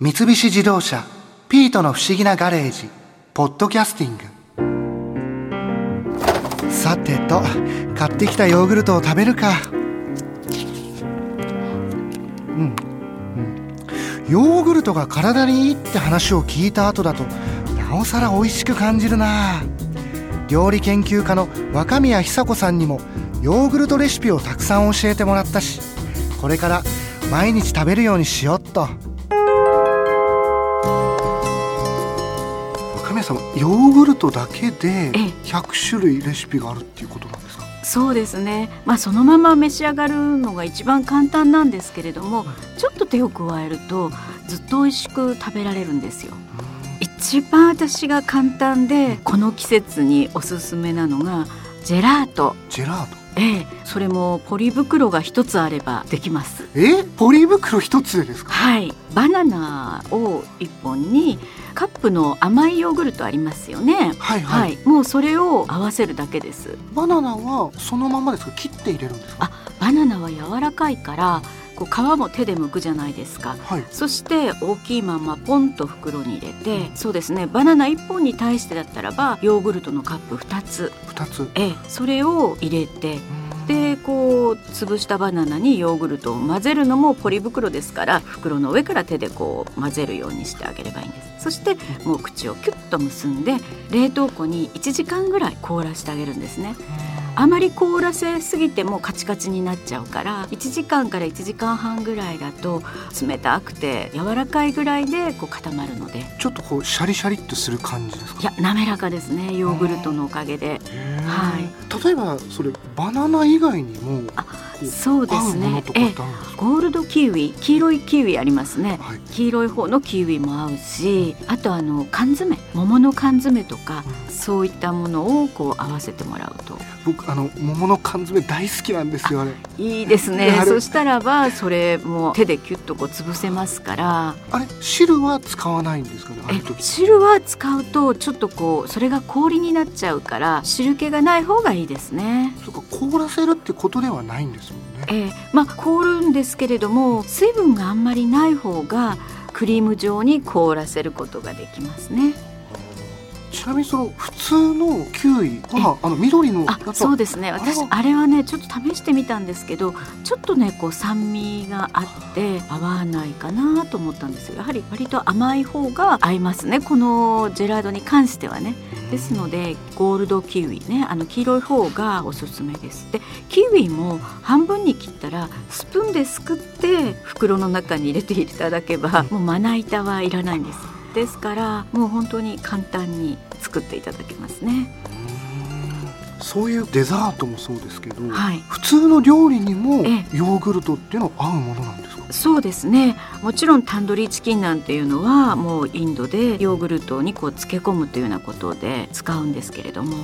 三菱自動車ピートの不思議なガレージポッドキャスティング。さてと、買ってきたヨーグルトを食べるか。ヨーグルトが体にいいって話を聞いた後だとなおさら美味しく感じるな。料理研究家の若宮久子さんにもヨーグルトレシピをたくさん教えてもらったし、これから毎日食べるようにしよっと。ヨーグルトだけで100種類レシピがあるっていうことなんですか？そうですね、そのまま召し上がるのが一番簡単なんですけれども、ちょっと手を加えるとずっと美味しく食べられるんですよ。一番私が簡単でこの季節におすすめなのがジェラート。ジェラート、それもポリ袋が一つあればできます。ポリ袋一つですか？はい。バナナを一本に、カップの甘いヨーグルトありますよね。もうそれを合わせるだけです。バナナはそのままですか？切って入れるんですか？バナナは柔らかいからこう皮も手で剥くじゃないですか、そして大きいままポンと袋に入れて、そうですね、バナナ1本に対してだったらばヨーグルトのカップ2つ、それを入れて、でこう潰したバナナにヨーグルトを混ぜるのもポリ袋ですから、袋の上から手でこう混ぜるようにしてあげればいいんです。そしてもう口をキュッと結んで冷凍庫に1時間ぐらい凍らしてあげるんですね。あまり凍らせすぎてもカチカチになっちゃうから、1時間から1時間半ぐらいだと冷たくて柔らかいぐらいでこう固まるので、ちょっとこうシャリシャリってする感じですか？いや、滑らかですね、ヨーグルトのおかげで。例えばそれバナナ以外にもそうですね、ゴールドキウイ、黄色いキウイありますね、黄色い方のキウイも合うし、あと缶詰、桃の缶詰とか、そういったものをこう合わせてもらうと。僕桃の缶詰大好きなんですよ。あれいいですね。そしたらばそれも手でキュッとこう潰せますから。あれ汁は使わないんですかね？汁は使うとちょっとこうそれが氷になっちゃうから、汁気がない方がいいですね。そうか、凍らせるってことではないんですもんね。凍るんですけれども、水分があんまりない方がクリーム状に凍らせることができますね。ちなみにその普通のキウイは緑のやつは、そうですね、私あれはねちょっと試してみたんですけど、ちょっとねこう酸味があって合わないかなと思ったんですが、やはり割と甘い方が合いますね、このジェラードに関してはね。ですのでゴールドキウイね、黄色い方がおすすめです。でキウイも半分に切ったらスプーンですくって袋の中に入れていただけば、もうまな板はいらないんです。ですからもう本当に簡単に作っていただけますね。そういうデザートもそうですけど、普通の料理にもヨーグルトっていうのは合うものなんですか？そうですね、もちろんタンドリーチキンなんていうのはもうインドでヨーグルトにこう漬け込むというようなことで使うんですけれども、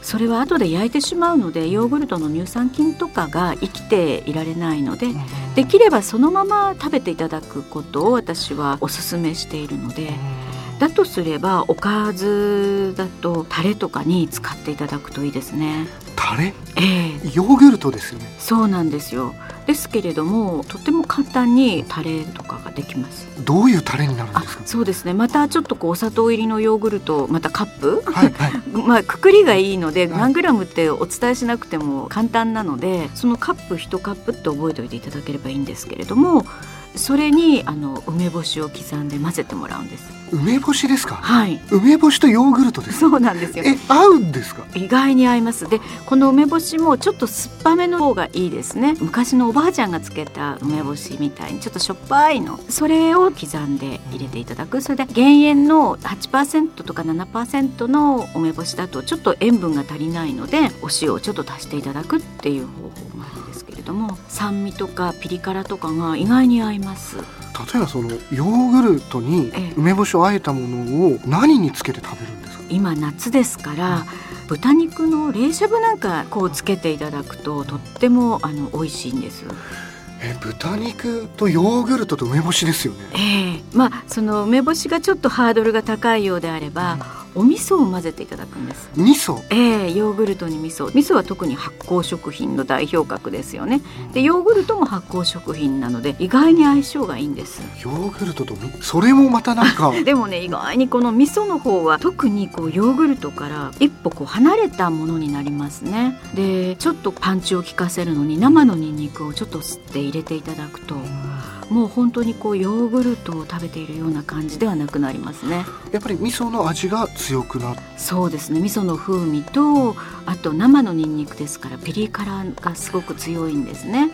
それは後で焼いてしまうのでヨーグルトの乳酸菌とかが生きていられないので、できればそのまま食べていただくことを私はおすすめしているので、だとすればおかずだとタレとかに使っていただくといいですね。タレ？ヨーグルトですよね。そうなんですよ。ですけれどもとても簡単にタレとかができます。どういうタレになるんですか？そうですね、またちょっとこうお砂糖入りのヨーグルト、またカップ、くくりがいいので何グラムってお伝えしなくても簡単なので、そのカップ1カップって覚えておいていただければいいんですけれども、それに梅干しを刻んで混ぜてもらうんです。梅干しですか？梅干しとヨーグルトです。そうなんですよ。合うんですか？意外に合います。でこの梅干しもちょっと酸っぱめの方がいいですね。昔のおばあちゃんがつけた梅干しみたいにちょっとしょっぱいの、それを刻んで入れていただく。それで減塩の 8% とか 7% の梅干しだとちょっと塩分が足りないのでお塩をちょっと足していただくっていう方法もあるんですけれども、酸味とかピリ辛とかが意外に合います。例えばそのヨーグルトに梅干しをあえたものを何につけて食べるんですか？今夏ですから豚肉の冷しゃぶなんかこうつけていただくととっても美味しいんです。豚肉とヨーグルトと梅干しですよね。その梅干しがちょっとハードルが高いようであれば、お味噌を混ぜていただくんです。味噌、ヨーグルトに味噌。味噌は特に発酵食品の代表格ですよね。でヨーグルトも発酵食品なので意外に相性がいいんです。ヨーグルトとそれもまたなんかでもね、意外にこの味噌の方は特にこうヨーグルトから一歩こう離れたものになりますね。でちょっとパンチを効かせるのに生のニンニクをちょっと吸って入れていただくと、もう本当にこうヨーグルトを食べているような感じではなくなりますね。やっぱり味噌の味が強くなる。そうですね、味噌の風味と、あと生のニンニクですからピリ辛がすごく強いんですね。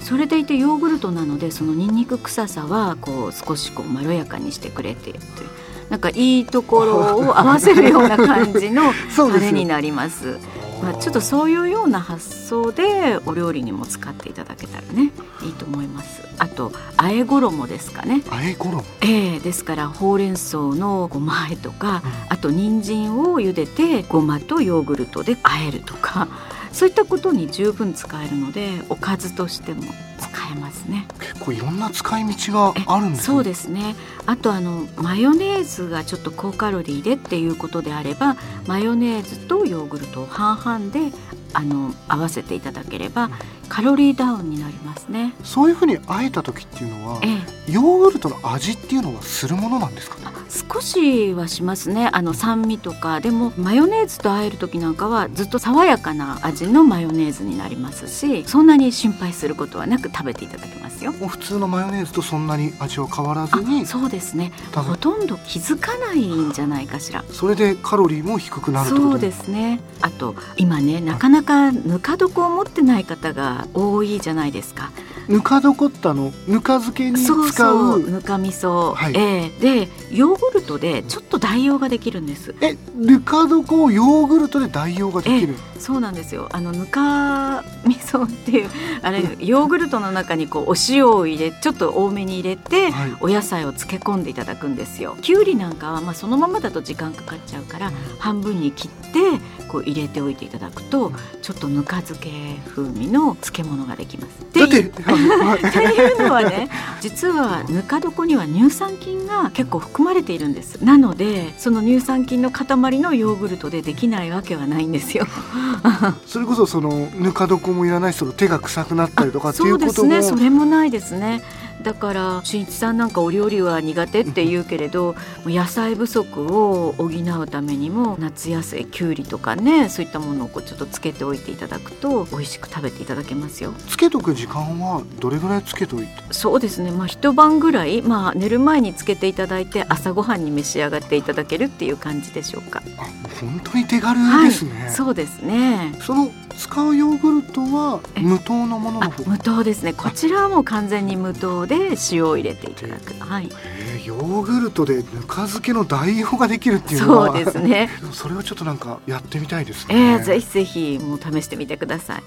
それでいてヨーグルトなのでそのニンニク臭さはこう少しこうまろやかにしてくれているという、なんかいいところを合わせるような感じのタレになります。まあ、ちょっとそういうような発想でお料理にも使っていただけたらね、いいと思います。あとあえ衣ですかね。あえ衣、ですからほうれん草のごまあえとか、あと人参を茹でてごまとヨーグルトであえるとか、そういったことに十分使えるのでおかずとしても使えますね。結構いろんな使い道があるんですね。そうですね。あとマヨネーズがちょっと高カロリーでっていうことであれば、マヨネーズとヨーグルトを半々で合わせていただければカロリーダウンになりますね。そういうふうにあえた時っていうのは、ヨーグルトの味っていうのはするものなんですかね。少しはしますね。酸味とか。でもマヨネーズとあえる時なんかはずっと爽やかな味のマヨネーズになりますし、そんなに心配することはなく食べていただけますよ。普通のマヨネーズとそんなに味は変わらずに。そうですね、ほとんど気づかないんじゃないかしら。それでカロリーも低くなるってこと。そうですね。あと今ね、なかなかぬか床を持ってない方が多いじゃないですか。ぬか床ってぬか漬けに使う。そうそう、ぬか味噌、はい。でヨーグルトでちょっと代用ができるんです。ぬか床をヨーグルトで代用ができる。そうなんですよ。ぬか味噌っていうあれ、ヨーグルトの中にこうお塩を入れ、ちょっと多めに入れて、はい、お野菜を漬け込んでいただくんですよ。きゅうりなんかは、まあ、そのままだと時間かかっちゃうから、半分に切ってこう入れておいていただくと、ちょっとぬか漬け風味の漬物ができます。だってっていうのはね、実はぬか床には乳酸菌が結構含まれているんです。なのでその乳酸菌の塊のヨーグルトでできないわけはないんですよそれこそぬか床もいらないし、手が臭くなったりとかっていうことも。そうですね、それもないですね。だから俊一さんなんかお料理は苦手って言うけれど野菜不足を補うためにも夏野菜、きゅうりとかね、そういったものをこうちょっとつけておいていただくと美味しく食べていただけますよ。つけとく時間はどれぐらいつけといて。そうですね、まあ、一晩ぐらい、まあ、寝る前につけていただいて朝ごはんに召し上がっていただけるっていう感じでしょうか。本当に手軽ですね。はい、そうですね。その使うヨーグルトは無糖のものの方。無糖ですね。こちらはもう完全に無糖で塩を入れていただく。はい、ヨーグルトでぬか漬けの代用ができるっていうのは。そうですねそれはちょっとなんかやってみたいですね。ぜひぜひもう試してみてください。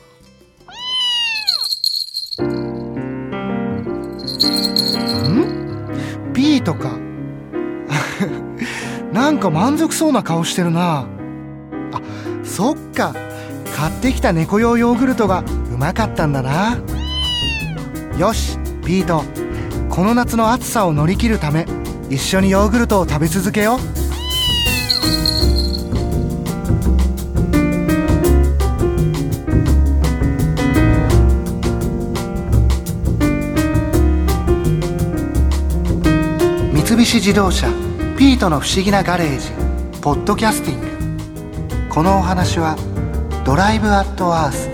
B とかなんか満足そうな顔してるなあ。そっか、買ってきた猫用ヨーグルトがうまかったんだな。よし、ピート、この夏の暑さを乗り切るため一緒にヨーグルトを食べ続けよう。三菱自動車ピートの不思議なガレージポッドキャスティング。このお話はドライブアットアース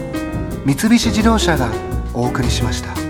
三菱自動車がお送りしました。